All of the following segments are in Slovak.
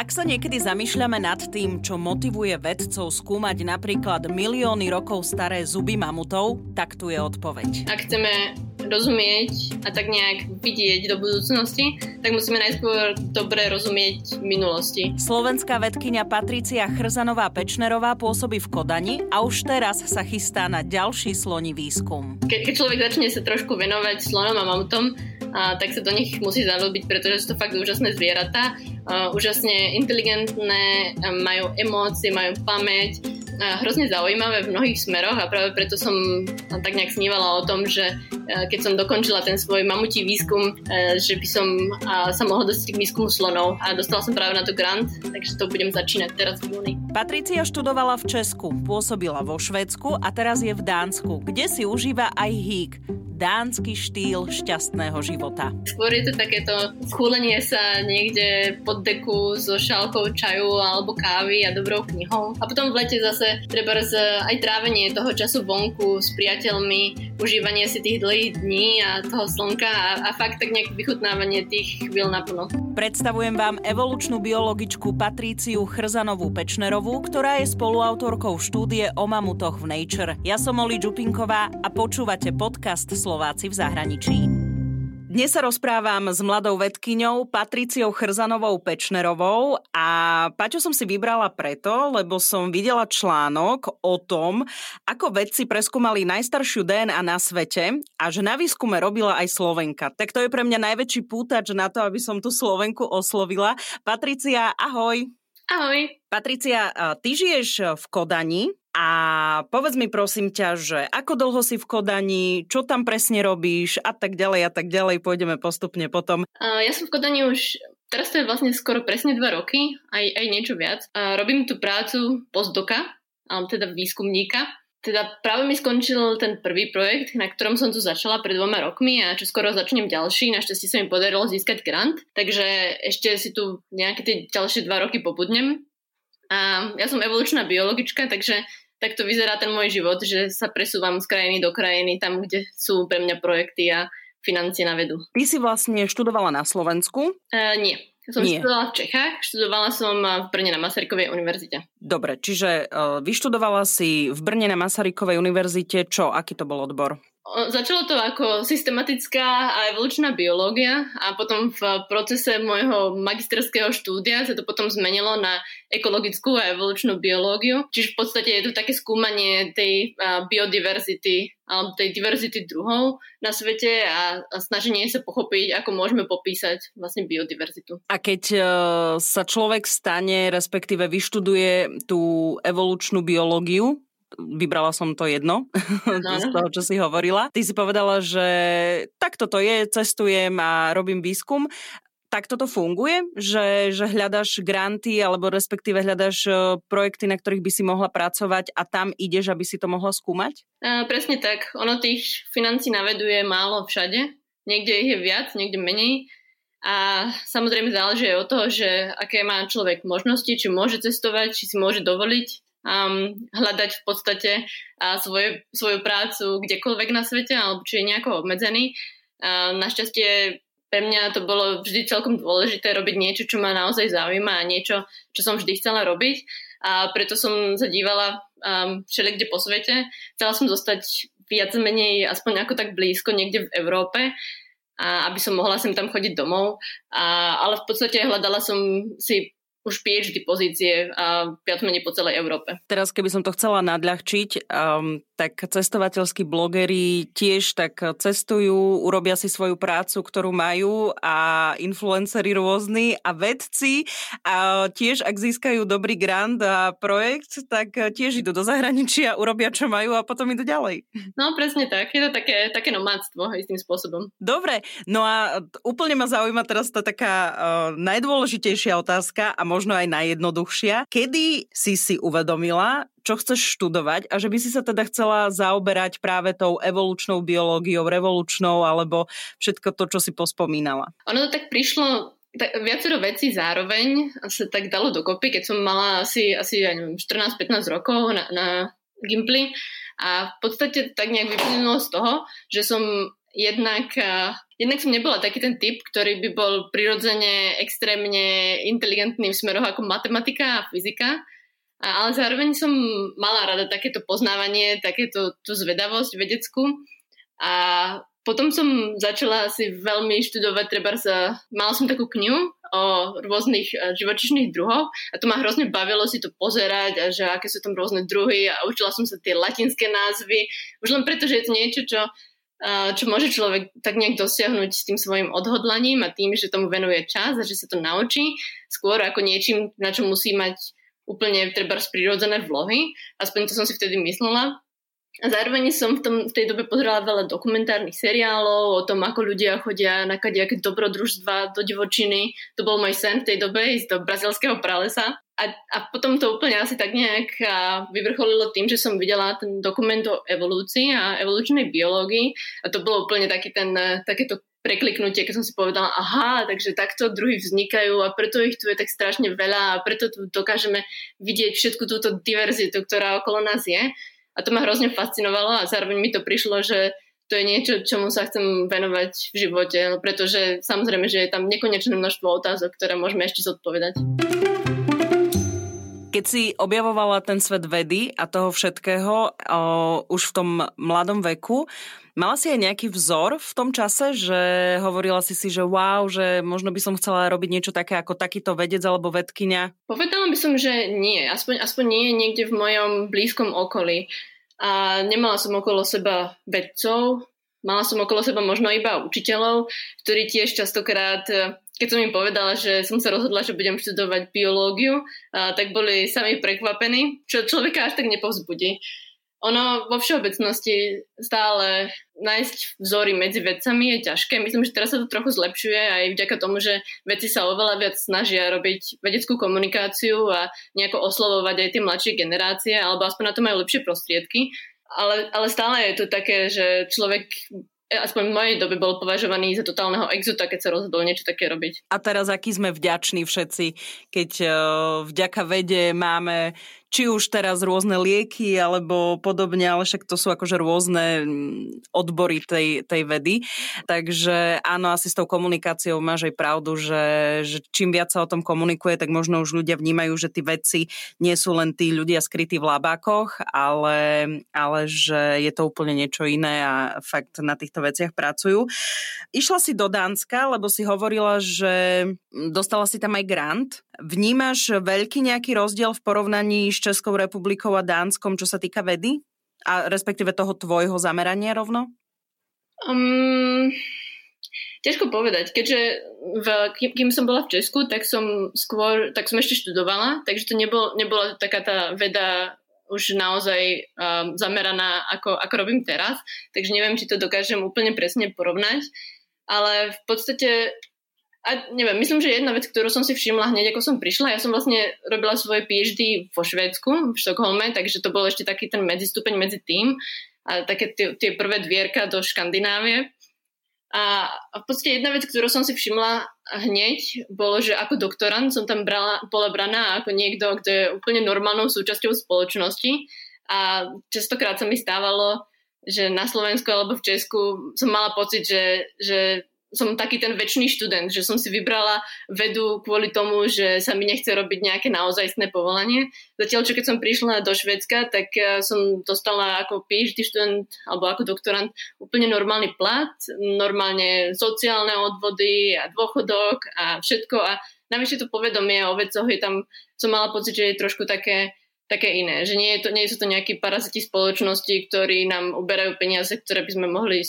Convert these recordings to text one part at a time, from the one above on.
Ak sa niekedy zamýšľame nad tým, čo motivuje vedcov skúmať napríklad milióny rokov staré zuby mamutov, tak tu je odpoveď. Ak chceme rozumieť a tak nejak vidieť do budúcnosti, tak musíme najskôr dobre rozumieť minulosti. Slovenská vedkyňa Patricia Chrzanová Pečnerová pôsobí v Kodani a už teraz sa chystá na ďalší sloní výskum. Keď človek začne sa trošku venovať slonom a mamutom, tak sa do nich musí zaľúbiť, pretože sú to fakt úžasné zvieratá, úžasne inteligentné, majú emócie, majú pamäť, hrozne zaujímavé v mnohých smeroch a práve preto som tak nejak snívala o tom, že keď som dokončila ten svoj mamutí výskum, že by som sa mohla dostať k výskumu slonov a dostala som práve na to grant, takže to budem začínať teraz v júni. Patricia študovala v Česku, pôsobila vo Švédsku a teraz je v Dánsku, kde si užíva aj hík. Dánsky štýl šťastného života. Skôr je to takéto schúlenie sa niekde pod deku so šálkou čaju alebo kávy a dobrou knihou. A potom v lete zase treba aj trávenie toho času vonku s priateľmi, užívanie si tých dlhých dní a toho slnka a fakt tak nejak vychutnávanie tých chvíľ naplno. Predstavujem vám evolučnú biologičku Patriciu Chrzanovú Pečnerovú, ktorá je spoluautorkou štúdie o mamutoch v Nature. Ja som Oli Čupinková a počúvate podcast Slováci v zahraničí. Dnes sa rozprávam s mladou vedkyňou Patriciou Chrzanovou Pečnerovou a Paťu som si vybrala preto, lebo som videla článok o tom, ako vedci preskúmali najstaršiu DNA na svete a že na výskume robila aj Slovenka. Tak to je pre mňa najväčší pútač na to, aby som tú Slovenku oslovila. Patricia, ahoj! Ahoj! Patricia, ty žiješ v Kodani a povedz mi prosím ťa, že ako dlho si v Kodani, čo tam presne robíš a tak ďalej, pôjdeme postupne potom. Ja som v Kodani už, teraz to je vlastne skoro presne 2 roky, aj niečo viac. Robím tú prácu postdoka, teda výskumníka. Teda práve mi skončil ten prvý projekt, na ktorom som tu začala pred 2 rokmi a čo skoro začnem ďalší. Našťastie sa mi podarilo získať grant, takže ešte si tu nejaké tie ďalšie 2 roky pobudnem. A ja som evolučná biologička, takže takto vyzerá ten môj život, že sa presúvam z krajiny do krajiny, tam, kde sú pre mňa projekty a financie na vedu. Ty si vlastne študovala na Slovensku? Nie. Študovala v Čechách, študovala som v Brne na Masarykovej univerzite. Dobre, čiže vyštudovala si v Brne na Masarykovej univerzite čo? Aký to bol odbor? Začalo to ako systematická a evolučná biológia a potom v procese môjho magisterského štúdia sa to potom zmenilo na ekologickú a evolučnú biológiu. Čiže v podstate je to také skúmanie tej biodiverzity alebo tej diverzity druhov na svete a snaženie sa pochopiť, ako môžeme popísať vlastne biodiverzitu. A keď sa človek stane, respektíve vyštuduje tú evolučnú biológiu, vybrala som to jedno z toho, čo si hovorila. Ty si povedala, že takto to je, cestujem a robím výskum. Takto to funguje? Že hľadaš granty alebo respektíve hľadaš projekty, na ktorých by si mohla pracovať a tam ideš, aby si to mohla skúmať? Presne tak. Ono tých financí na vedu je málo všade. Niekde ich je viac, niekde menej. A samozrejme záleží aj od toho, že aké má človek možnosti, či môže cestovať, či si môže dovoliť hľadať v podstate svoju prácu kdekoľvek na svete alebo či je nejako obmedzený. Našťastie pre mňa to bolo vždy celkom dôležité robiť niečo, čo ma naozaj zaujíma a niečo, čo som vždy chcela robiť a preto som sa dívala všelikde po svete. Chcela som zostať viac menej aspoň ako tak blízko niekde v Európe, aby som mohla sem tam chodiť domov, ale v podstate hľadala som si už PhD pozície a viac-menej po celej Európe. Teraz, keby som to chcela nadľahčiť, tak cestovateľskí blogeri tiež tak cestujú, urobia si svoju prácu, ktorú majú a influenceri rôzni a vedci a tiež, ak získajú dobrý grant a projekt, tak tiež idú do zahraničia, urobia, čo majú a potom idú ďalej. No, presne tak. Je to také nomádstvo istým spôsobom. Dobre. No a úplne ma zaujíma teraz tá taká najdôležitejšia otázka a možno aj najjednoduchšia. Kedy si si uvedomila, čo chceš študovať a že by si sa teda chcela zaoberať práve tou evolučnou biológiou, revolučnou alebo všetko to, čo si pospomínala? Ono to tak prišlo, tak viacero vecí zároveň sa tak dalo dokopy, keď som mala asi 14-15 rokov na Gimply a v podstate tak nejak vyplynulo z toho, že som Jednak som nebola taký ten typ, ktorý by bol prirodzene extrémne inteligentný v smeroch ako matematika a fyzika, ale zároveň som mala rada takéto poznávanie, takéto tú zvedavosť vedeckú. A potom som začala asi veľmi študovať, mala som takú knihu o rôznych živočíšnych druhoch a to ma hrozne bavilo si to pozerať a že aké sú tam rôzne druhy a učila som sa tie latinské názvy, už len preto, že je to niečo, čo môže človek tak nejak dosiahnuť s tým svojim odhodlaním a tým, že tomu venuje čas a že sa to naučí, skôr ako niečím, na čo musí mať úplne prirodzené vlohy. Aspoň to som si vtedy myslela. A zároveň som v tej dobe pozerala veľa dokumentárnych seriálov o tom, ako ľudia chodia na kadejaké dobrodružstva do divočiny. To bol môj sen v tej dobe, ísť do brazilského pralesa. A potom to úplne asi tak nejak vyvrcholilo tým, že som videla ten dokument o evolúcii a evolučnej biológii a to bolo úplne takéto prekliknutie, keď som si povedala, aha, takže takto druhy vznikajú a preto ich tu je tak strašne veľa a preto tu dokážeme vidieť všetku túto diverzitu, ktorá okolo nás je. A to ma hrozne fascinovalo a zároveň mi to prišlo, že to je niečo, čomu sa chcem venovať v živote, pretože samozrejme, že je tam nekonečné množstvo otázok, ktoré môžeme ešte zodpovedať. Keď si objavovala ten svet vedy a toho všetkého už v tom mladom veku, mala si aj nejaký vzor v tom čase, že hovorila si, že wow, že možno by som chcela robiť niečo také ako takýto vedec alebo vedkyňa? Povedala by som, že nie. Aspoň nie niekde v mojom blízkom okolí. A nemala som okolo seba vedcov, mala som okolo seba možno iba učiteľov, ktorí tiež častokrát... Keď som im povedala, že som sa rozhodla, že budem študovať biológiu, tak boli sami prekvapení, čo človeka až tak nepovzbudí. Ono vo všeobecnosti stále nájsť vzory medzi vedcami je ťažké. Myslím, že teraz sa to trochu zlepšuje aj vďaka tomu, že vedci sa oveľa viac snažia robiť vedeckú komunikáciu a nejako oslovovať aj tie mladšie generácie, alebo aspoň na to majú lepšie prostriedky. Ale stále je to také, že človek... aspoň v mojej dobe bol považovaný za totálneho exota, keď sa rozhodol niečo také robiť. A teraz aký sme vďační všetci, keď vďaka vede máme či už teraz rôzne lieky alebo podobne, ale však to sú akože rôzne odbory tej vedy. Takže áno, asi s tou komunikáciou máš aj pravdu, že čím viac sa o tom komunikuje, tak možno už ľudia vnímajú, že tí vedci nie sú len tí ľudia skrytí v labákoch, ale že je to úplne niečo iné a fakt na týchto veciach pracujú. Išla si do Dánska, lebo si hovorila, že dostala si tam aj grant. Vnímaš veľký nejaký rozdiel v porovnaní s Českou republikou a Dánskom, čo sa týka vedy? A respektíve toho tvojho zamerania rovno? Ťažko povedať, keďže kým som bola v Česku, tak som ešte študovala, takže to nebola taká tá veda už naozaj zameraná, ako robím teraz, takže neviem, či to dokážem úplne presne porovnať, ale v podstate, a neviem, myslím, že jedna vec, ktorú som si všimla hneď, ako som prišla, ja som vlastne robila svoje PhD vo Švédsku, v Štokholme, takže to bol ešte taký ten medzistupeň medzi tým a také tie prvé dvierka do Škandinávie. A v podstate jedna vec, ktorú som si všimla hneď, bolo, že ako doktorant som tam bola braná ako niekto, kto je úplne normálnou súčasťou spoločnosti a častokrát sa mi stávalo, že na Slovensku alebo v Česku som mala pocit, že som taký ten večný študent, že som si vybrala vedu kvôli tomu, že sa mi nechce robiť nejaké naozajstné povolanie. Zatiaľ, čo keď som prišla do Švédska, tak som dostala ako PhD študent alebo ako doktorant úplne normálny plat, normálne sociálne odvody a dôchodok a všetko a navyše to povedomie o vecoch je tam, som mala pocit, že je trošku také iné, že nie sú to nejakí paraziti spoločnosti, ktorí nám uberajú peniaze, ktoré by sme mohli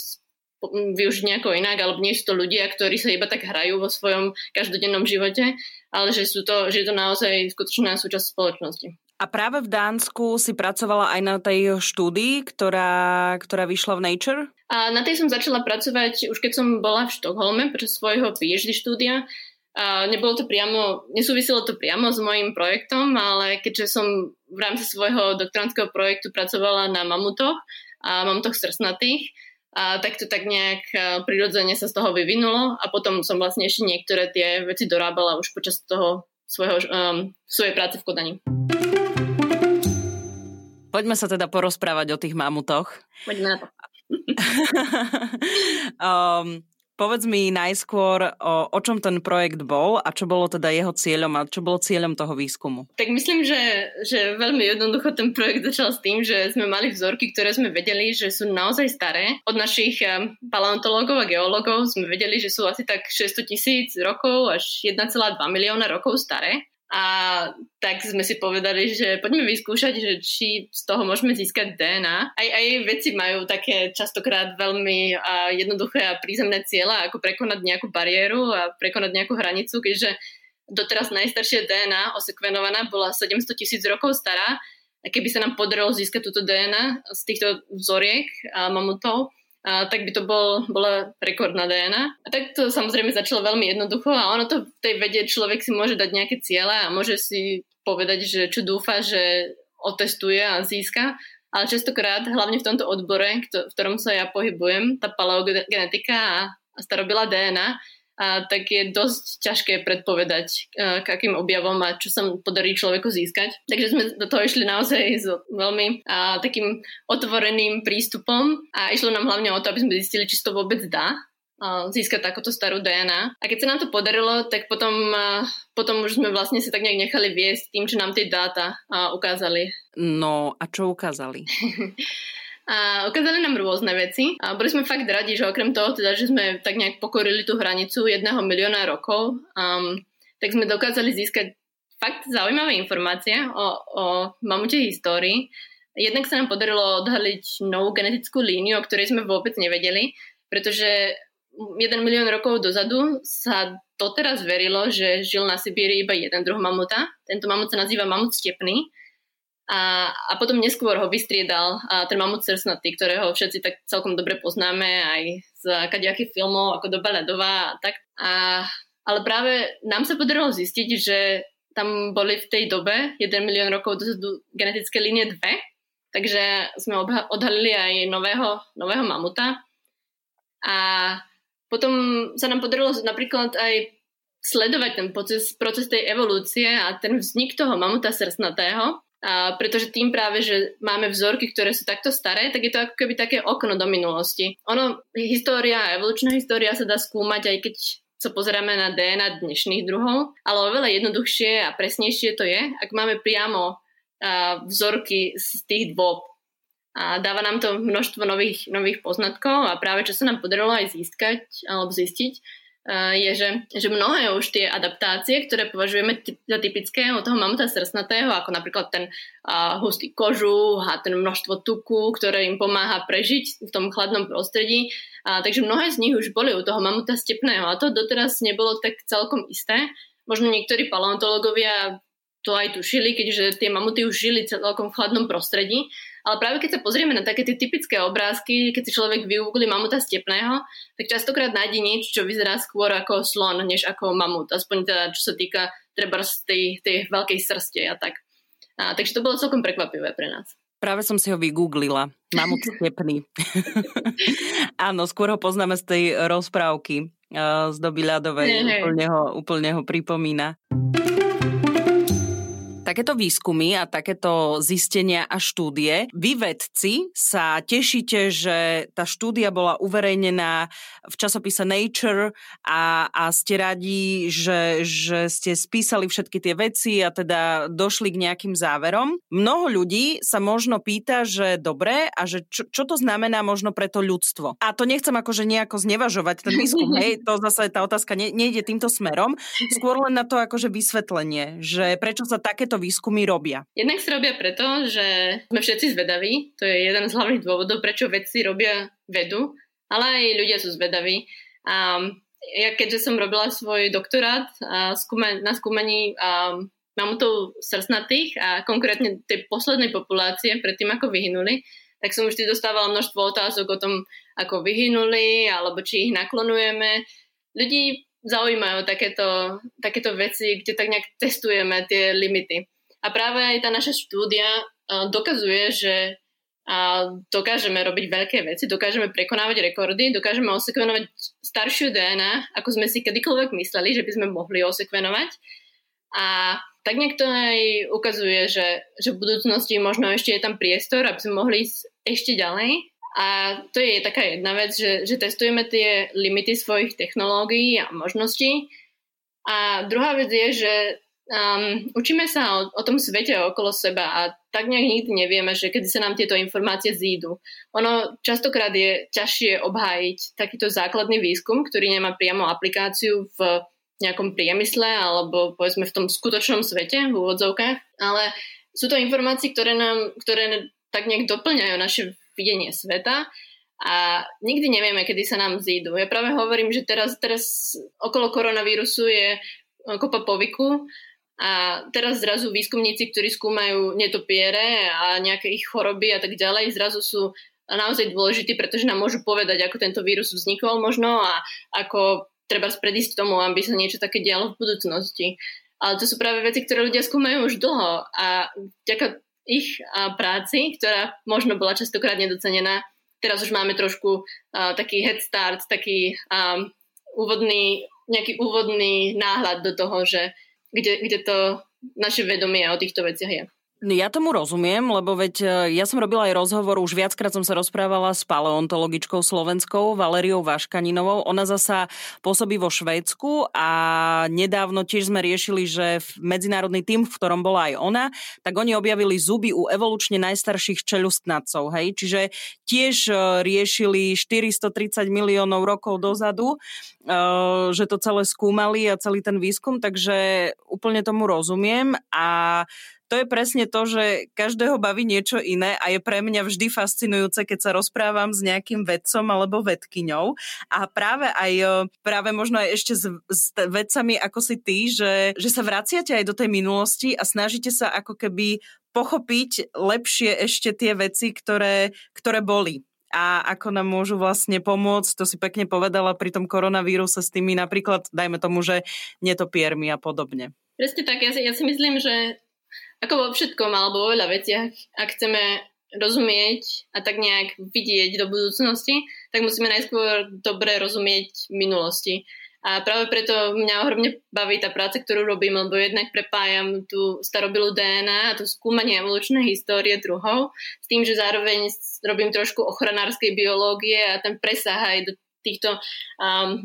využiť nejako inak, alebo nie sú to ľudia, ktorí sa iba tak hrajú vo svojom každodennom živote, ale že je to naozaj skutočná súčasť spoločnosti. A práve v Dánsku si pracovala aj na tej štúdii, ktorá vyšla v Nature? A na tej som začala pracovať už keď som bola v Štokholme počas svojho PhD štúdia. A nesúvisilo to priamo s mojím projektom, ale keďže som v rámci svojho doktorandského projektu pracovala na mamutoch a mamutoch srsnatých, a tak to tak nejak prirodzene sa z toho vyvinulo a potom som vlastne ešte niektoré tie veci dorábala už počas toho svojej práce v Kodani. Poďme sa teda porozprávať o tých mamutoch. Poďme na to. Povedz mi najskôr, o čom ten projekt bol a čo bolo teda jeho cieľom a čo bolo cieľom toho výskumu? Tak myslím, že veľmi jednoducho ten projekt začal s tým, že sme mali vzorky, ktoré sme vedeli, že sú naozaj staré. Od našich paleontológov a geológov sme vedeli, že sú asi tak 600 000 rokov až 1,2 milióna rokov staré. A tak sme si povedali, že poďme vyskúšať, že či z toho môžeme získať DNA. Aj veci majú také častokrát veľmi jednoduché a prízemné cieľa, ako prekonať nejakú bariéru a prekonať nejakú hranicu, keďže doteraz najstaršia DNA osekvenovaná bola 700 000 rokov stará. A keby sa nám podarilo získať túto DNA z týchto vzoriek mamutov, tak by to bola rekordná DNA. A tak to samozrejme začalo veľmi jednoducho a ono to v tej vede človek si môže dať nejaké ciele a môže si povedať, že čo dúfa, že otestuje a získa. Ale častokrát, hlavne v tomto odbore, v ktorom sa ja pohybujem, tá paleogenetika a starobylá DNA, tak je dosť ťažké predpovedať, k akým objavom a čo sa podarí človeku získať. Takže sme do toho išli naozaj s veľmi takým otvoreným prístupom a išlo nám hlavne o to, aby sme zistili, či to vôbec dá získať takúto starú DNA. A keď sa nám to podarilo, tak potom už sme vlastne sa tak nejak nechali viesť tým, čo nám tie dáta ukázali. No a čo ukázali? A ukázali nám rôzne veci a boli sme fakt radi, že okrem toho, teda, že sme tak nejak pokorili tú hranicu 1 milióna rokov, tak sme dokázali získať fakt zaujímavé informácie o mamutej histórii. Jednak sa nám podarilo odhaliť novú genetickú líniu, o ktorej sme vôbec nevedeli, pretože 1 milión rokov dozadu sa doteraz verilo, že žil na Sibíri iba jeden druh mamuta. Tento mamut sa nazýva mamut stepný. A potom neskôr ho vystriedal ten mamut srsnatý, ktorého všetci tak celkom dobre poznáme aj z kadejakých filmov, ako Doba ľadová a tak. Ale práve nám sa podarilo zistiť, že tam boli v tej dobe 1 milión rokov dozadu genetické línie 2, takže sme odhalili aj nového mamuta. A potom sa nám podarilo napríklad aj sledovať ten proces tej evolúcie a ten vznik toho mamuta srsnatého. Pretože tým práve, že máme vzorky, ktoré sú takto staré, tak je to ako keby také okno do minulosti. História, evolučná história sa dá skúmať, aj keď sa pozeráme na DNA dnešných druhov, ale oveľa jednoduchšie a presnejšie to je, ak máme priamo vzorky z tých dôb. A dáva nám to množstvo nových poznatkov a práve čo sa nám podarilo aj zistiť, je, že mnohé už tie adaptácie, ktoré považujeme za typické od toho mamuta srsnatého, ako napríklad ten hustý kožuch a ten množstvo tuku, ktoré im pomáha prežiť v tom chladnom prostredí. Takže mnohé z nich už boli u toho mamuta stepného a to doteraz nebolo tak celkom isté. Možno niektorí paleontológovia to aj tušili, keďže tie mamuty už žili celkom v chladnom prostredí. Ale práve keď sa pozrieme na také tie typické obrázky, keď si človek vygooglí mamuta stepného, tak častokrát nájde niečo, čo vyzerá skôr ako slon, než ako mamut. Aspoň teda, čo sa týka treba z tej veľkej srste a tak. Takže to bolo celkom prekvapivé pre nás. Práve som si ho vygooglila. Mamut stepný. Áno, skôr ho poznáme z tej rozprávky z Doby ľadovej. Úplne ho pripomína. Takéto výskumy a takéto zistenia a štúdie. Vy vedci sa tešíte, že tá štúdia bola uverejnená v časopise Nature a ste radi, že ste spísali všetky tie veci a teda došli k nejakým záverom. Mnoho ľudí sa možno pýta, že dobre a že čo to znamená možno pre to ľudstvo. A to nechcem akože nejako znevažovať ten výskum. Hej, to zase tá otázka nejde týmto smerom. Skôr len na to akože vysvetlenie, že prečo sa takéto výskumy robia. Jednak sa robia preto, že sme všetci zvedaví. To je jeden z hlavných dôvodov, prečo vedci robia vedu, ale aj ľudia sú zvedaví. A ja keďže som robila svoj doktorát na skúmaní mamutov srsnatých a konkrétne tej poslednej populácie predtým, ako vyhynuli, tak som vždy dostávala množstvo otázok o tom, ako vyhynuli, alebo či ich naklonujeme. Ľudí zaujímajú takéto veci, kde tak nejak testujeme tie limity. A práve aj tá naša štúdia dokazuje, že dokážeme robiť veľké veci, dokážeme prekonávať rekordy, dokážeme osekvenovať staršiu DNA, ako sme si kedykoľvek mysleli, že by sme mohli osekvenovať. A tak nejak to aj ukazuje, že v budúcnosti možno ešte je tam priestor, aby sme mohli ísť ešte ďalej. A to je taká jedna vec, že testujeme tie limity svojich technológií a možností. A druhá vec je, že učíme sa o tom svete okolo seba a tak nejak nikdy nevieme, že kedy sa nám tieto informácie zídu. Ono častokrát je ťažšie obhájiť takýto základný výskum, ktorý nemá priamo aplikáciu v nejakom priemysle alebo povedzme v tom skutočnom svete, v úvodzovkách. Ale sú to informácie, ktoré tak nejak doplňajú naše videnie sveta a nikdy nevieme, kedy sa nám zídu. Ja práve hovorím, že teraz okolo koronavírusu je kopa povyku a teraz zrazu výskumníci, ktorí skúmajú netopiere a nejaké ich choroby a tak ďalej, zrazu sú naozaj dôležití, pretože nám môžu povedať, ako tento vírus vznikol možno a ako treba predísť tomu, aby sa niečo také dialo v budúcnosti. Ale to sú práve veci, ktoré ľudia skúmajú už dlho a vďaka ich práci, ktorá možno bola častokrát nedocenená. Teraz už máme trošku taký head start, taký úvodný náhľad do toho, že kde to naše vedomie o týchto veciach je. Ja tomu rozumiem, lebo veď ja som robila aj rozhovor, už viackrát som sa rozprávala s paleontologičkou slovenskou Valeriou Vaškaninovou. Ona zasa pôsobí vo Švédsku a nedávno tiež sme riešili, že medzinárodný tím, v ktorom bola aj ona, tak oni objavili zuby u evolučne najstarších čeľustnatcov, hej? Čiže tiež riešili 430 miliónov rokov dozadu, že to celé skúmali a celý ten výskum, takže úplne tomu rozumiem a to je presne to, že každého baví niečo iné a je pre mňa vždy fascinujúce, keď sa rozprávam s nejakým vedcom alebo vedkyňou. A práve možno aj ešte s vedcami ako si ty, že sa vraciate aj do tej minulosti a snažíte sa ako keby pochopiť lepšie ešte tie veci, ktoré boli. A ako nám môžu vlastne pomôcť, to si pekne povedala pri tom koronavíruse s tými napríklad, dajme tomu, že netopiermi a podobne. Presne tak, ja si myslím, že ako vo všetkom alebo vo veľa veciach, ak chceme rozumieť a tak nejak vidieť do budúcnosti, tak musíme najskôr dobre rozumieť minulosti. A práve preto mňa ohromne baví tá práca, ktorú robím, lebo jednak prepájam tú starobilú DNA a to skúmanie evolučnej histórie druhov s tým, že zároveň robím trošku ochranárskej biológie a ten presah aj do týchto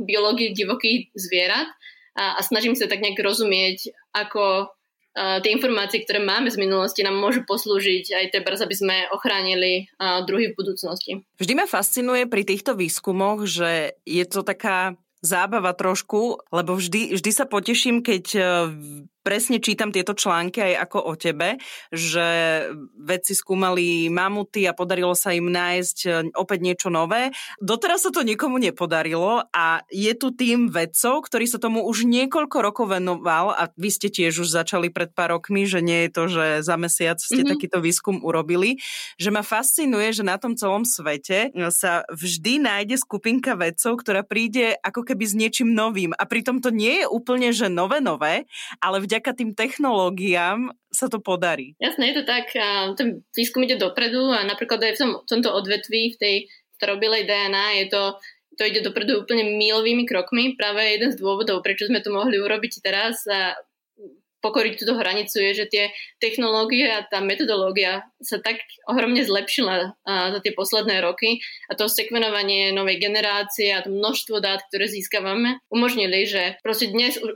biológií divokých zvierat a snažím sa tak nejak rozumieť, ako tie informácie, ktoré máme z minulosti, nám môžu poslúžiť aj teraz, aby sme ochránili druhy v budúcnosti. Vždy ma fascinuje pri týchto výskumoch, že je to taká zábava trošku, lebo vždy sa poteším, keď presne čítam tieto články aj ako o tebe, že vedci skúmali mamuty a podarilo sa im nájsť opäť niečo nové. Doteraz sa to nikomu nepodarilo a je tu tým vedcov, ktorý sa tomu už niekoľko rokov venoval a vy ste tiež už začali pred pár rokmi, že nie je to, že za mesiac ste takýto výskum urobili. Že ma fascinuje, že na tom celom svete sa vždy nájde skupinka vedcov, ktorá príde ako keby s niečím novým a pritom to nie je úplne, že nové, ale vďaka tým technológiám sa to podarí. Jasné, je to tak. Ten výskum ide dopredu a napríklad aj v tomto odvetví, v tej starobilej DNA, to ide dopredu úplne míľovými krokmi. Práve jeden z dôvodov, prečo sme to mohli urobiť teraz a pokoriť túto hranicu, je, že tie technológie a tá metodológia sa tak ohromne zlepšila za tie posledné roky a to sekvenovanie novej generácie a to množstvo dát, ktoré získavame, umožnili, že proste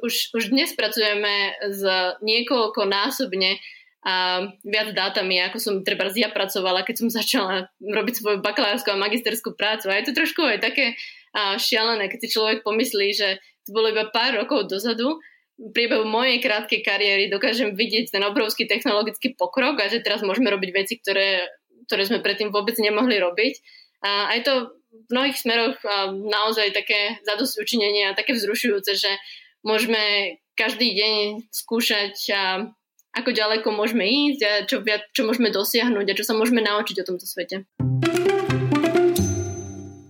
už dnes pracujeme s niekoľkonásobne a viac dátami, ako som treba pracovala, keď som začala robiť svoju bakalárskú a magisterskú prácu. A je to trošku aj také šialené, keď si človek pomyslí, že to bolo iba pár rokov dozadu, priebehu mojej krátkej kariéry dokážem vidieť ten obrovský technologický pokrok a že teraz môžeme robiť veci, ktoré sme predtým vôbec nemohli robiť. A je to v mnohých smeroch naozaj také zadosťučinenie a také vzrušujúce, že môžeme každý deň skúšať, ako ďaleko môžeme ísť a čo môžeme dosiahnuť a čo sa môžeme naučiť o tomto svete.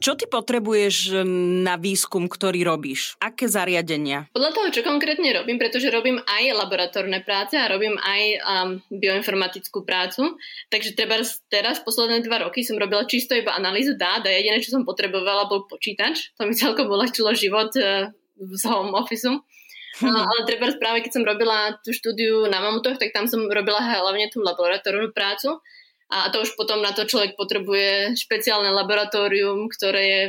Čo ty potrebuješ na výskum, ktorý robíš? Aké zariadenia? Podľa toho, čo konkrétne robím, pretože robím aj laboratórne práce a robím aj bioinformatickú prácu. Takže teraz posledné 2 roky som robila čisto iba analýzu dát a jediné, čo som potrebovala, bol počítač. To mi celkom uľahčilo život z home office-u. Ale treba práve, keď som robila tú štúdiu na mamutoch, tak tam som robila hlavne tú laboratórnu prácu. A to už potom na to človek potrebuje špeciálne laboratórium, ktoré je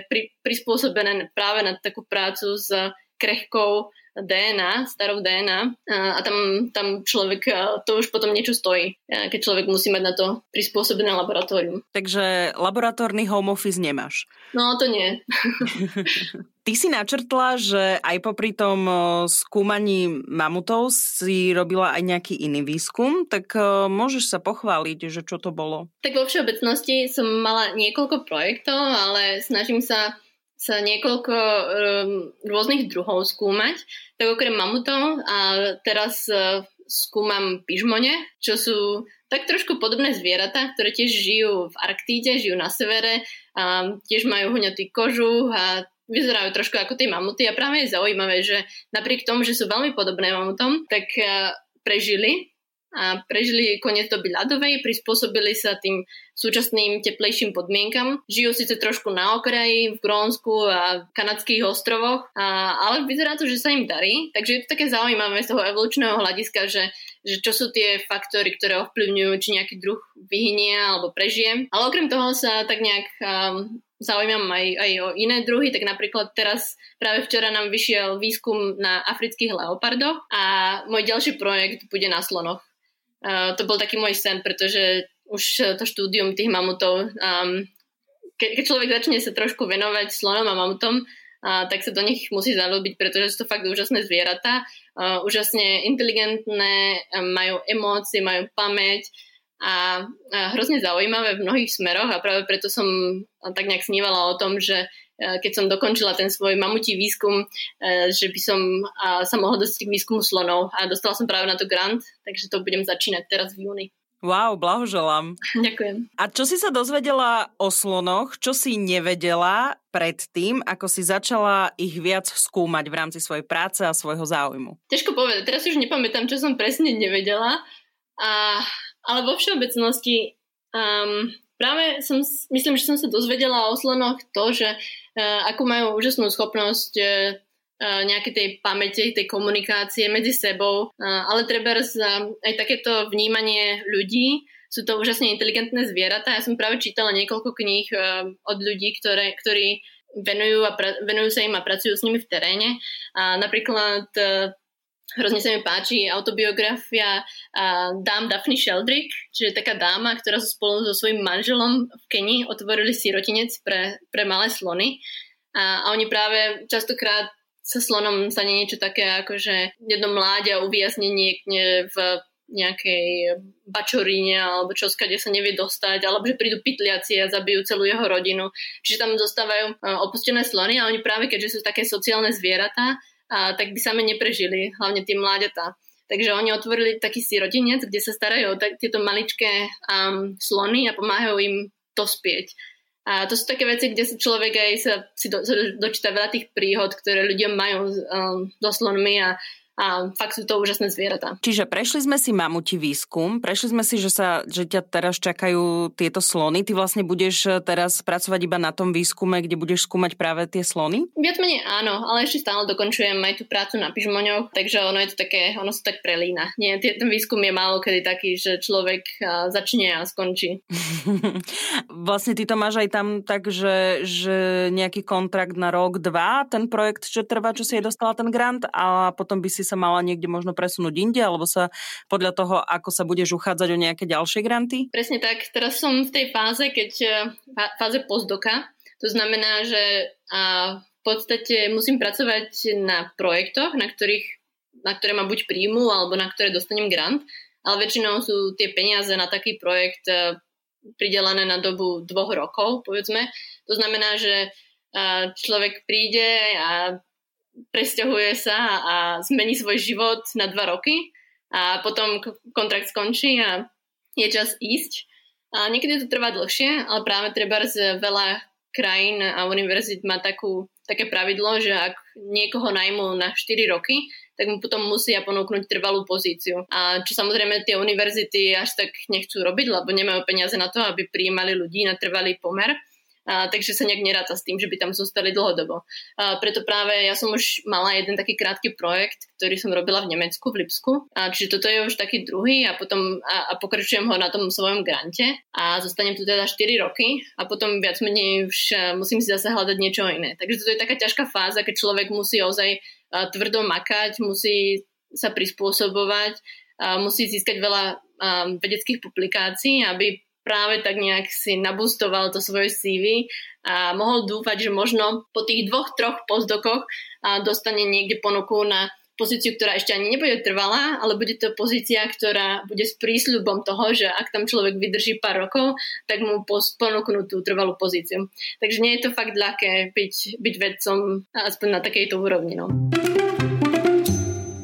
prispôsobené práve na takú prácu s krehkou DNA, starou DNA. A tam človek, to už potom niečo stojí, keď človek musí mať na to prispôsobené laboratórium. Takže laboratórny home office nemáš? No, to nie. Ty si načrtla, že aj popri tom skúmaní mamutov si robila aj nejaký iný výskum, tak môžeš sa pochváliť, že čo to bolo? Tak vo všeobecnosti som mala niekoľko projektov, ale snažím sa niekoľko rôznych druhov skúmať. Tak okrem mamutov a teraz skúmam pižmone, čo sú tak trošku podobné zvieratá, ktoré tiež žijú v Arktíde, žijú na severe, a tiež majú huňatý kožuch a vyzerajú trošku ako tie mamuty a práve je zaujímavé, že napriek tomu, že sú veľmi podobné mamutom, tak prežili a prežili koniec doby ľadovej, prispôsobili sa tým súčasným teplejším podmienkam. Žijú síce trošku na okraji, v Grónsku a kanadských ostrovoch, ale vyzerá to, že sa im darí. Takže je to také zaujímavé z toho evolučného hľadiska, že čo sú tie faktory, ktoré ovplyvňujú, či nejaký druh vyhynie alebo prežije. Ale okrem toho sa tak nejak zaujímam aj o iné druhy, tak napríklad teraz práve včera nám vyšiel výskum na afrických leopardoch a môj ďalší projekt bude na slonoch. To bol taký môj sen, pretože už to štúdium tých mamutov, keď človek začne sa trošku venovať slonom a mamutom, tak sa do nich musí zaľúbiť, pretože sú to fakt úžasné zvieratá, úžasne inteligentné, majú emócie, majú pamäť, a hrozne zaujímavé v mnohých smeroch a práve preto som tak nejak snívala o tom, že keď som dokončila ten svoj mamutí výskum, že by som sa mohla dostať k výskumu slonov a dostala som práve na to grant, takže to budem začínať teraz v júni. Wow, blahoželám. Ďakujem. A čo si sa dozvedela o slonoch, čo si nevedela predtým, ako si začala ich viac skúmať v rámci svojej práce a svojho záujmu? Ťažko povedať, teraz už nepamätám, čo som presne nevedela a ale vo všeobecnosti práve myslím, že som sa dozvedela o slonoch to, že akú majú úžasnú schopnosť nejaké tej pamäte, tej komunikácie medzi sebou, ale treba aj takéto vnímanie ľudí. Sú to úžasne inteligentné zvieratá. Ja som práve čítala niekoľko kníh od ľudí, ktorí venujú sa im a pracujú s nimi v teréne. A napríklad hrozne sa mi páči autobiografia Daphne Sheldrick, čiže taká dáma, ktorá sa spolu so svojím manželom v Kenii otvorili sirotinec pre malé slony. A oni práve častokrát sa slonom stane niečo také, ako že jedno mláďa uviazne niekde v nejakej bačorine alebo čoska, kde sa nevie dostať, alebo že prídu pytliaci a zabijú celú jeho rodinu. Čiže tam zostávajú opustené slony a oni práve, keďže sú také sociálne zvieratá, tak by sami neprežili, hlavne tie mláďatá. Takže oni otvorili taký sirotinec, kde sa starajú o tieto maličké slony a pomáhajú im dospieť. A to sú také veci, kde sa človek aj sa dočíta veľa tých príhod, ktoré ľudia majú so slonmi a fakt sú to úžasné zvieratá. Čiže prešli sme si mamutí výskum, prešli sme si, že ťa teraz čakajú tieto slony. Ty vlastne budeš teraz pracovať iba na tom výskume, kde budeš skúmať práve tie slony? Viac menej áno, ale ešte stále dokončujem aj tú prácu na pižmoňoch, takže ono je to také, ono sa tak prelína. Nie, ten výskum je málo kedy taký, že človek začne a skončí. Vlastne ty to máš aj tam tak, že nejaký kontrakt na rok, dva, ten projekt, čo trvá, čo si jej dostala ten grant a potom by si sa mala niekde možno presunúť inde, alebo sa podľa toho, ako sa budeš uchádzať o nejaké ďalšie granty? Presne tak. Teraz som v tej fáze postdoka. To znamená, že v podstate musím pracovať na projektoch, na ktoré ma buď príjmu, alebo na ktoré dostanem grant, ale väčšinou sú tie peniaze na taký projekt pridelené na dobu 2 rokov, povedzme. To znamená, že človek príde a presťahuje sa a zmení svoj život na 2 roky a potom kontrakt skončí a je čas ísť. A niekedy to trvá dlhšie, ale práve treba z veľa krajín a univerzít má také pravidlo, že ak niekoho najmú na 4 roky, tak mu potom musia ponúknuť trvalú pozíciu. A čo samozrejme tie univerzity až tak nechcú robiť, lebo nemajú peniaze na to, aby prijímali ľudí na trvalý pomer. takže sa nejak neráta s tým, že by tam zostali dlhodobo. Preto práve ja som už mala jeden taký krátky projekt, ktorý som robila v Nemecku, v Lipsku. Čiže toto je už taký druhý a potom a pokračujem ho na tom svojom grante a zostanem tu teda 4 roky a potom viac menej už musím si zase hľadať niečo iné. Takže toto je taká ťažká fáza, keď človek musí ozaj tvrdo makať, musí sa prispôsobovať, musí získať veľa vedeckých publikácií, aby práve tak nejak si naboostoval to svoje CV a mohol dúfať, že možno po tých 2-3 postdokoch dostane niekde ponuku na pozíciu, ktorá ešte ani nebude trvalá, ale bude to pozícia, ktorá bude s prísľubom toho, že ak tam človek vydrží pár rokov, tak mu ponúknú tú trvalú pozíciu. Takže nie je to fakt ľahké byť vedcom aspoň na takejto úrovni. No.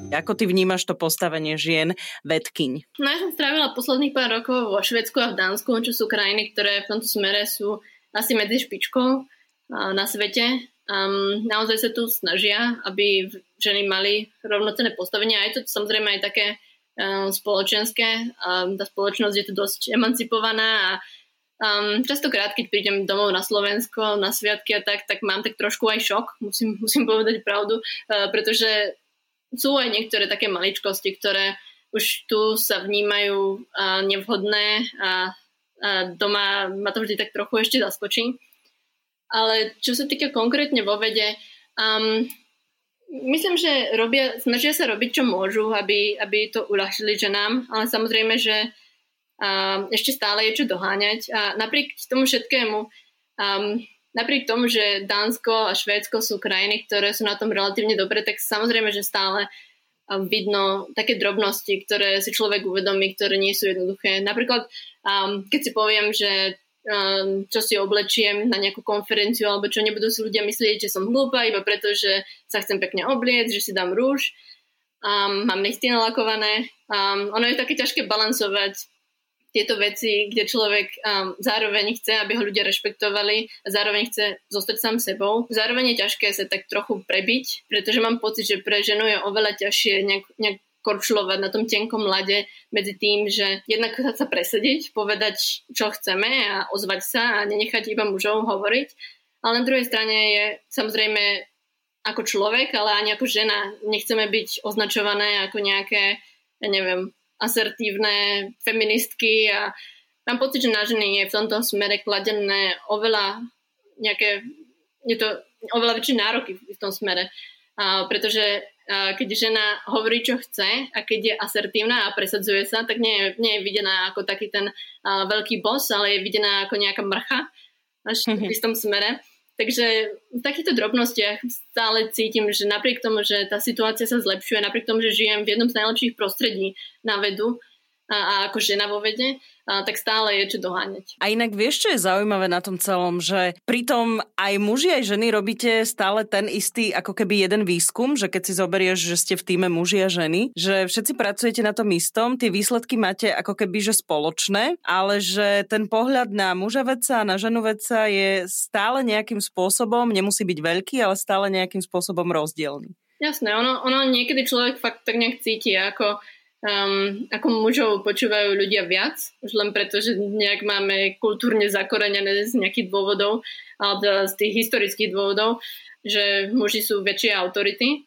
Ako ty vnímaš to postavenie žien vedkyň? No ja som strávila posledných pár rokov vo Švédsku a v Dánsku, čo sú krajiny, ktoré v tomto smere sú asi medzi špičkou na svete. Naozaj sa tu snažia, aby ženy mali rovnocenné postavenie. A je to samozrejme aj také spoločenské. Tá spoločnosť je tu dosť emancipovaná a častokrát, keď prídem domov na Slovensko, na sviatky a tak mám tak trošku aj šok, musím povedať pravdu, pretože sú aj niektoré také maličkosti, ktoré už tu sa vnímajú nevhodné a doma ma to vždy tak trochu ešte zaskočí. Ale čo sa týka konkrétne vo vede, myslím, že snažia sa robiť, čo môžu, aby to uľahčili ženám, ale samozrejme, že ešte stále je čo doháňať. A napriek tomu všetkému, napriek tomu, že Dánsko a Švédsko sú krajiny, ktoré sú na tom relatívne dobre, tak samozrejme, že stále vidno také drobnosti, ktoré si človek uvedomí, ktoré nie sú jednoduché. Napríklad, keď si poviem, že čo si oblečiem na nejakú konferenciu alebo čo, nebudú si ľudia myslieť, že som hlúpa, iba preto, že sa chcem pekne obliecť, že si dám rúž, mám nechty nalakované. Ono je také ťažké balancovať tieto veci, kde človek zároveň chce, aby ho ľudia rešpektovali a zároveň chce zostať sám sebou. Zároveň je ťažké sa tak trochu prebiť, pretože mám pocit, že pre ženu je oveľa ťažšie nejak korčľovať na tom tenkom ľade medzi tým, že jednak sa presediť, povedať, čo chceme a ozvať sa a nenechať iba mužov hovoriť. Ale na druhej strane je samozrejme ako človek, ale ani ako žena. Nechceme byť označované ako nejaké, ja neviem, asertívne feministky a mám pocit, že na ženy je v tomto smere kladené oveľa väčšie nároky v tom smere, pretože keď žena hovorí, čo chce a keď je asertívna a presadzuje sa, tak nie je videná ako taký ten veľký boss, ale je videná ako nejaká mrcha v istom smere. Takže v takýchto drobnostiach stále cítim, že napriek tomu, že tá situácia sa zlepšuje, napriek tomu, že žijem v jednom z najlepších prostredí na vedu a ako žena vo vede, tak stále je čo doháňať. A inak vieš, čo je zaujímavé na tom celom, že pritom aj muži, aj ženy robíte stále ten istý, ako keby jeden výskum, že keď si zoberieš, že ste v tíme muži a ženy, že všetci pracujete na tom istom, tie výsledky máte ako keby, že spoločné, ale že ten pohľad na muža vedca a na ženu vedca je stále nejakým spôsobom, nemusí byť veľký, ale stále nejakým spôsobom rozdielný. Jasné, ono niekedy človek fakt tak nejak cíti, ako mužov počúvajú ľudia viac, už len preto, že nejak máme kultúrne zakorenené z nejakých dôvodov, alebo z tých historických dôvodov, že muži sú väčšie autority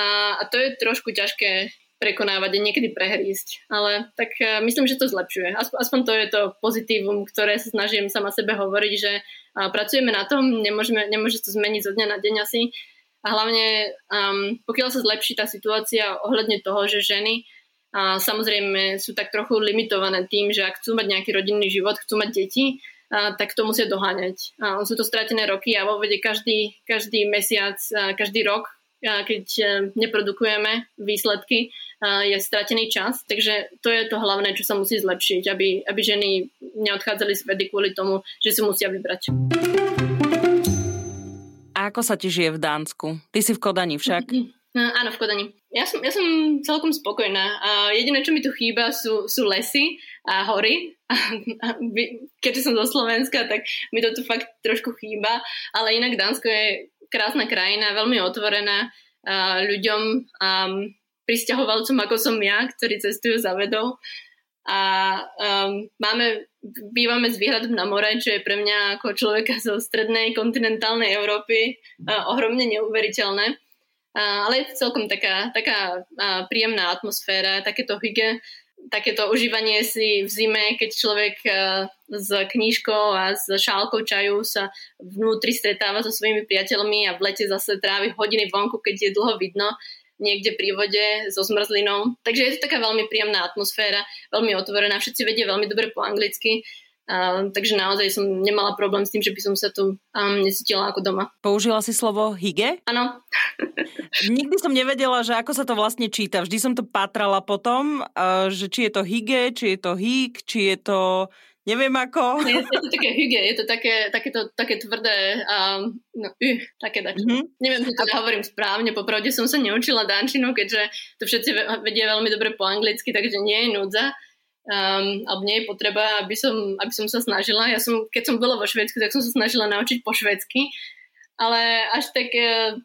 a to je trošku ťažké prekonávať a niekedy prehrísť, ale tak myslím, že to zlepšuje. Aspoň to je to pozitívum, ktoré sa snažím sama sebe hovoriť, že pracujeme na tom, nemôže to zmeniť zo dňa na deň asi a hlavne pokiaľ sa zlepší tá situácia ohľadne toho, že ženy a samozrejme sú tak trochu limitované tým, že ak chcú mať nejaký rodinný život, chcú mať deti, tak to musia doháňať. Sú to stratené roky a vo vede každý mesiac, každý rok, keď neprodukujeme výsledky, je stratený čas. Takže to je to hlavné, čo sa musí zlepšiť, aby ženy neodchádzali z vedy kvôli tomu, že si musia vybrať. A ako sa ti žije v Dánsku? Ty si v Kodani však? Áno, v Kodani. Ja som celkom spokojná. Jediné, čo mi tu chýba, sú lesy a hory. Keďže som zo Slovenska, tak mi to tu fakt trošku chýba. Ale inak Dánsko je krásna krajina, veľmi otvorená ľuďom, prisťahovalcom, ako som ja, ktorí cestujú za vedou. a bývame s výhľadom na more, čo je pre mňa ako človeka zo strednej kontinentálnej Európy ohromne neuveriteľné. Ale je to celkom taká príjemná atmosféra, takéto hygge, takéto užívanie si v zime, keď človek s knížkou a s šálkou čaju sa vnútri stretáva so svojimi priateľmi a v lete zase trávi hodiny vonku, keď je dlho vidno niekde pri vode so zmrzlinou. Takže je to taká veľmi príjemná atmosféra, veľmi otvorená, všetci vedia veľmi dobre po anglicky. Takže naozaj som nemala problém s tým, že by som sa tu necítila ako doma. Použila si slovo hygge? Áno. Nikdy som nevedela, že ako sa to vlastne číta. Vždy som to pátrala potom, že či je to hygge, či je to hyg, či je to... Neviem ako. Je to také hygge, je to také tvrdé také dačo. Mm-hmm. Neviem, či to hovorím správne. Popravde som sa neučila dánčinu, keďže to všetci vedia veľmi dobre po anglicky, takže nie je núdza. Alebo nie je potreba, aby som sa snažila. Keď som bola vo Švédsku, tak som sa snažila naučiť po švédsky, ale až tak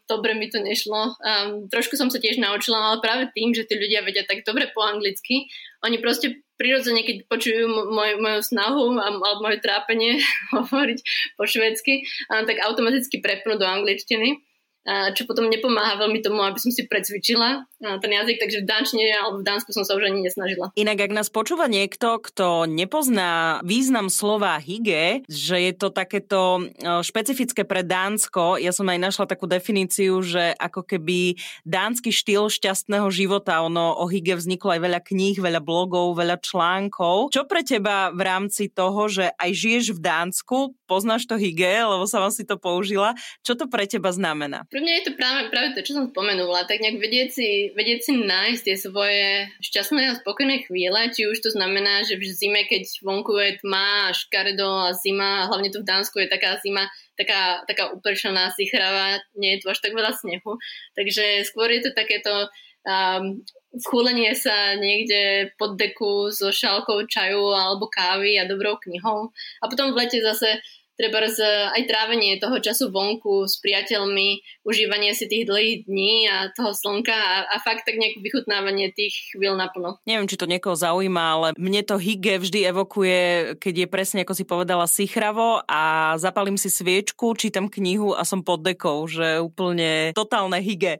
dobre mi to nešlo. Trošku som sa tiež naučila, ale práve tým, že tí ľudia vedia tak dobre po anglicky, oni proste prirodzene, keď počujú moju snahu alebo moje trápenie hovoriť po švédsky, tak automaticky prepnú do angličtiny. Čo potom nepomáha veľmi tomu, aby som si precvičila ten jazyk, takže v dánčine alebo v Dánsku som sa už ani nesnažila. Inak, ak nás počúva niekto, kto nepozná význam slova hygge, že je to takéto špecifické pre Dánsko, ja som aj našla takú definíciu, že ako keby dánsky štýl šťastného života, ono o hygge vzniklo aj veľa kníh, veľa blogov, veľa článkov. Čo pre teba v rámci toho, že aj žiješ v Dánsku, poznáš to hygge, lebo sama si to použila, čo to pre teba znamená? Pre mňa je to práve to, čo som spomenula, tak nejak vedieť si nájsť tie svoje šťastné a spokojné chvíle, či už to znamená, že v zime, keď vonku je tma, škaredo a zima, hlavne tu v Dánsku je taká zima, taká upršaná, sichravá, nie je tu až tak veľa snehu, takže skôr je to takéto schúlenie sa niekde pod deku so šálkou čaju alebo kávy a dobrou knihou. A potom v lete zase trebárs aj trávenie toho času vonku s priateľmi, užívanie si tých dlhých dní a toho slnka a fakt tak nejaké vychutnávanie tých chvíľ naplno. Neviem, či to niekoho zaujíma, ale mne to hygge vždy evokuje, keď je presne, ako si povedala, sichravo a zapalím si sviečku, čítam knihu a som pod dekou, že úplne totálne hygge.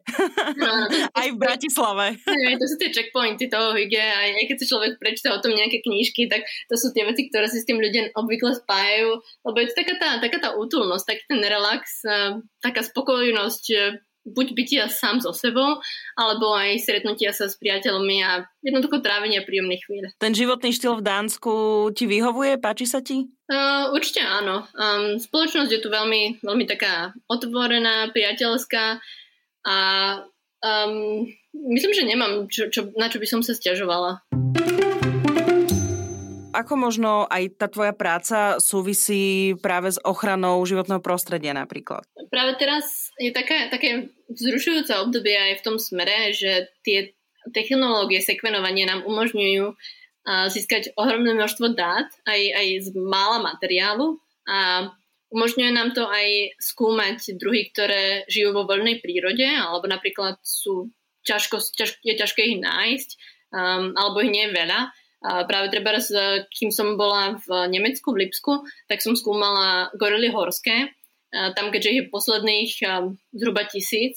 No, aj v Bratislave. To sú tie checkpointy toho hygge a aj keď si človek prečíta o tom nejaké knížky, tak to sú tie veci, ktoré si s tým ľudia obvykle spájajú, lebo je to taká tá útulnosť, taký ten relax, taká spokojnosť, buď bytia sám so sebou, alebo aj stretnutia sa s priateľmi a jednoducho trávenie príjemných chvíľ. Ten životný štýl v Dánsku ti vyhovuje? Páči sa ti? Určite áno. Spoločnosť je tu veľmi, veľmi taká otvorená, priateľská a myslím, že nemám, na čo by som sa sťažovala. Ako možno aj tá tvoja práca súvisí práve s ochranou životného prostredia napríklad? Práve teraz je také vzrušujúce obdobie aj v tom smere, že tie technológie sekvenovanie nám umožňujú získať ohromné množstvo dát, aj z mála materiálu a umožňuje nám to aj skúmať druhy, ktoré žijú vo voľnej prírode alebo napríklad je ťažké ich nájsť alebo ich nie je veľa. A práve trebárs, kým som bola v Nemecku, v Lipsku, tak som skúmala gorily horské. Tam, keďže je posledných zhruba 1000,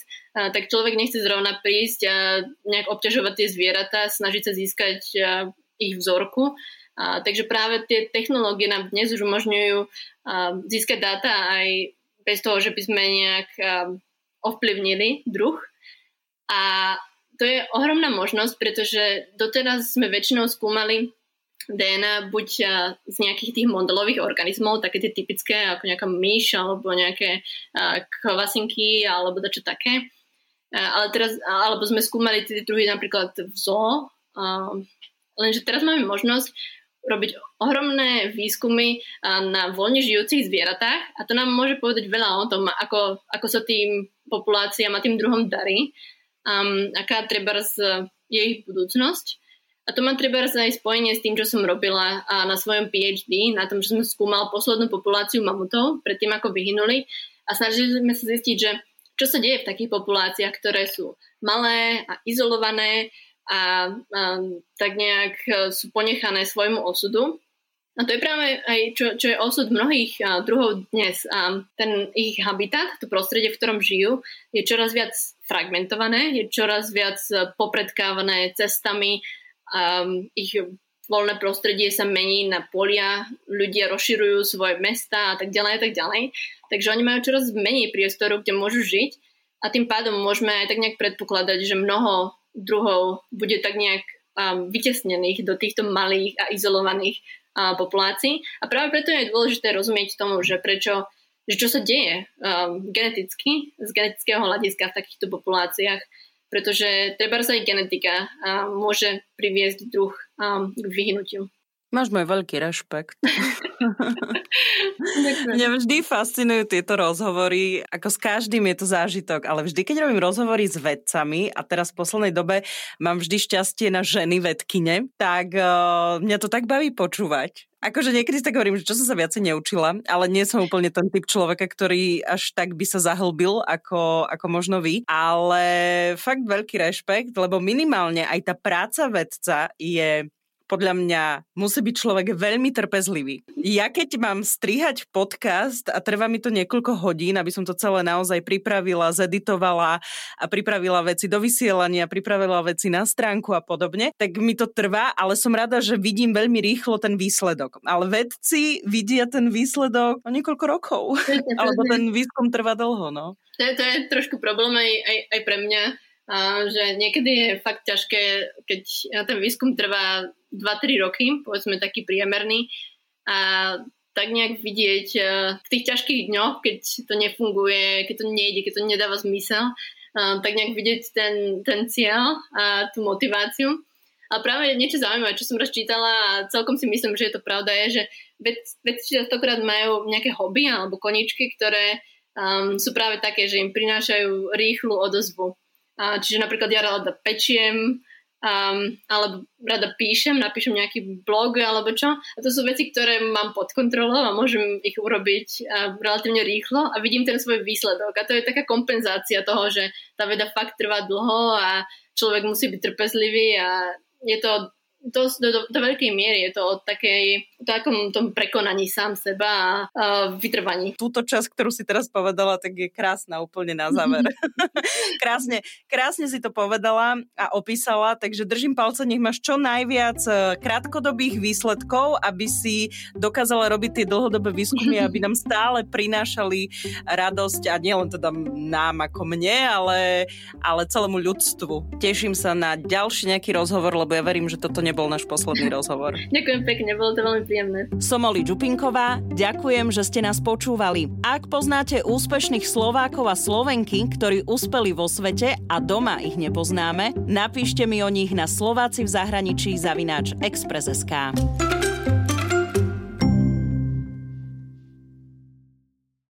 tak človek nechce zrovna prísť a nejak obťažovať tie zvieratá, snažiť sa získať ich vzorku. Takže práve tie technológie nám dnes už umožňujú získať dáta aj bez toho, že by sme nejak ovplyvnili druh. A to je ohromná možnosť, pretože doteraz sme väčšinou skúmali DNA buď z nejakých tých modelových organizmov, také tie typické, ako nejaká myš, alebo nejaké kvasinky, alebo dačo také. Alebo sme skúmali tie druhy napríklad v zoo. Lenže teraz máme možnosť robiť ohromné výskumy na voľne žijúcich zvieratách a to nám môže povedať veľa o tom, ako sa tým populáciám a tým druhom darí. Aká trebárs je ich budúcnosť. A to má trebárs aj spojenie s tým, čo som robila na svojom PhD, na tom, že som skúmala poslednú populáciu mamutov predtým, ako vyhynuli. A snažili sme sa zistiť, že čo sa deje v takých populáciách, ktoré sú malé a izolované a tak nejak sú ponechané svojmu osudu. A to je práve aj, čo je osud mnohých druhov dnes. Ten ich habitat, to prostredie, v ktorom žijú, je čoraz viac fragmentované, je čoraz viac popredkávané cestami, ich voľné prostredie sa mení na polia, ľudia rozširujú svoje mesta a tak ďalej a tak ďalej. Takže oni majú čoraz menej priestoru, kde môžu žiť, a tým pádom môžeme aj tak nejak predpokladať, že mnoho druhov bude tak nejak vytesnených do týchto malých a izolovaných populácií. A práve preto je dôležité rozumieť tomu, že prečo, že čo sa deje geneticky, z genetického hľadiska v takýchto populáciách, pretože treba sa aj genetika môže priviesť druh k vyhnutiu. Máš môj veľký rešpekt. Mňa vždy fascinujú tieto rozhovory, ako s každým je to zážitok, ale vždy, keď robím rozhovory s vedcami, a teraz v poslednej dobe mám vždy šťastie na ženy vedkyne, tak mňa to tak baví počúvať. Akože niekedy si tak hovorím, že čo som sa viacej neučila, ale nie som úplne ten typ človeka, ktorý až tak by sa zahlbil, ako možno vy. Ale fakt veľký rešpekt, lebo minimálne aj tá práca vedca je... Podľa mňa musí byť človek veľmi trpezlivý. Ja keď mám strihať podcast a trvá mi to niekoľko hodín, aby som to celé naozaj pripravila, zeditovala a pripravila veci do vysielania, pripravila veci na stránku a podobne, tak mi to trvá, ale som rada, že vidím veľmi rýchlo ten výsledok. Ale vedci vidia ten výsledok o niekoľko rokov. Alebo ten výskum trvá dlho, no. To je trošku problém aj pre mňa, že niekedy je fakt ťažké, keď ten výskum trvá 2-3 roky, povedzme taký priemerný, a tak nejak vidieť v tých ťažkých dňoch, keď to nefunguje, keď to nejde, keď to nedáva zmysel, tak nejak vidieť ten cieľ a tú motiváciu. A práve niečo zaujímavé, čo som rozčítala, a celkom si myslím, že je to pravda, je, že vedci častokrát majú nejaké hobby alebo koníčky, ktoré sú práve také, že im prinášajú rýchlu odozvu. Čiže napríklad ja rada pečiem, alebo rada napíšem nejaký blog alebo čo. A to sú veci, ktoré mám pod kontrolou a môžem ich urobiť relatívne rýchlo a vidím ten svoj výsledok. A to je taká kompenzácia toho, že tá veda fakt trvá dlho a človek musí byť trpezlivý, a je to do veľkej miery. Je to o takom tom prekonaní sám seba a vytrvaní. Túto časť, ktorú si teraz povedala, tak je krásna úplne na záver. Krásne si to povedala a opísala, takže držím palce, nech máš čo najviac krátkodobých výsledkov, aby si dokázala robiť tie dlhodobé výskumy, aby nám stále prinášali radosť, a nielen teda nám ako mne, ale celému ľudstvu. Teším sa na ďalší nejaký rozhovor, lebo ja verím, že toto nebol náš posledný rozhovor. Ďakujem pekne, bolo to veľmi príjemné. Som Oli Čupinková, ďakujem, že ste nás počúvali. Ak poznáte úspešných Slovákov a Slovenky, ktorí uspeli vo svete a doma ich nepoznáme, napíšte mi o nich na slovácivzahraničí@express.sk.